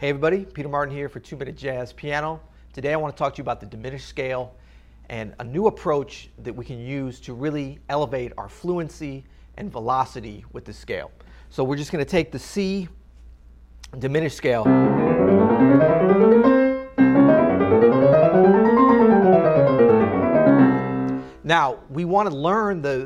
Hey everybody, Peter Martin here for 2 Minute Jazz Piano. Today I want to talk to you about the diminished scale and a new approach that we can use to really elevate our fluency and velocity with the scale. So we're just going to take the C diminished scale . Now, we want to learn the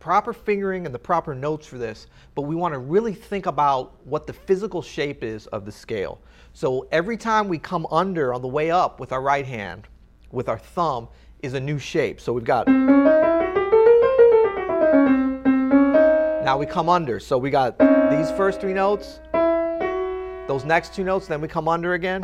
proper fingering and the proper notes for this, but we want to really think about what the physical shape is of the scale. So every time we come under on the way up with our right hand, with our thumb, is a new shape. So we've got... Now we come under. So we got these first three notes, those next two notes, then we come under again.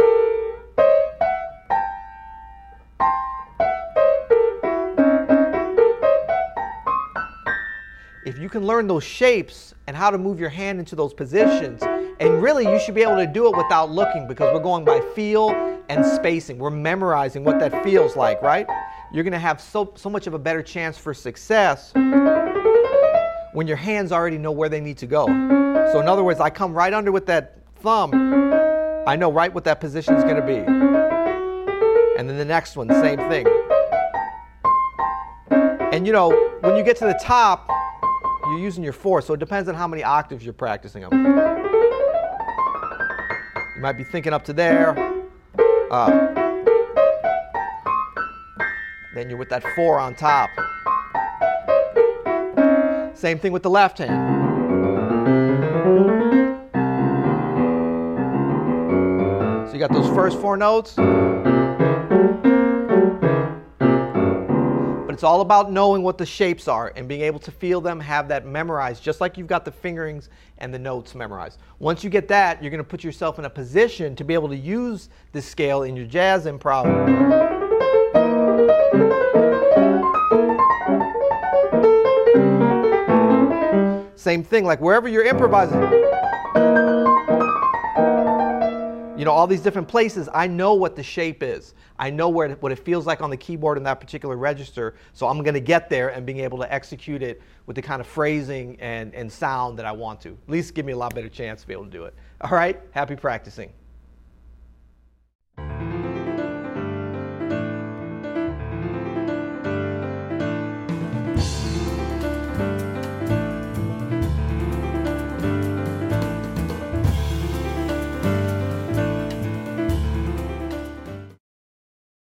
If you can learn those shapes and how to move your hand into those positions, and really you should be able to do it without looking, because we're going by feel and spacing. We're memorizing what that feels like, right? You're going to have so much of a better chance for success when your hands already know where they need to go. So in other words, I come right under with that thumb. I know right what that position is going to be. And then the next one, same thing. And you know, when you get to the top, you're using your four, so it depends on how many octaves you're practicing them. You might be thinking up to there. Then you're with that four on top. Same thing with the left hand. So you got those first four notes. It's all about knowing what the shapes are and being able to feel them, have that memorized, just like you've got the fingerings and the notes memorized. Once you get that, you're going to put yourself in a position to be able to use the scale in your jazz improv. Same thing, like wherever you're improvising, you know, all these different places, I know what the shape is. I know what it feels like on the keyboard in that particular register, so I'm going to get there and being able to execute it with the kind of phrasing and sound that I want to. At least give me a lot better chance to be able to do it. All right, happy practicing.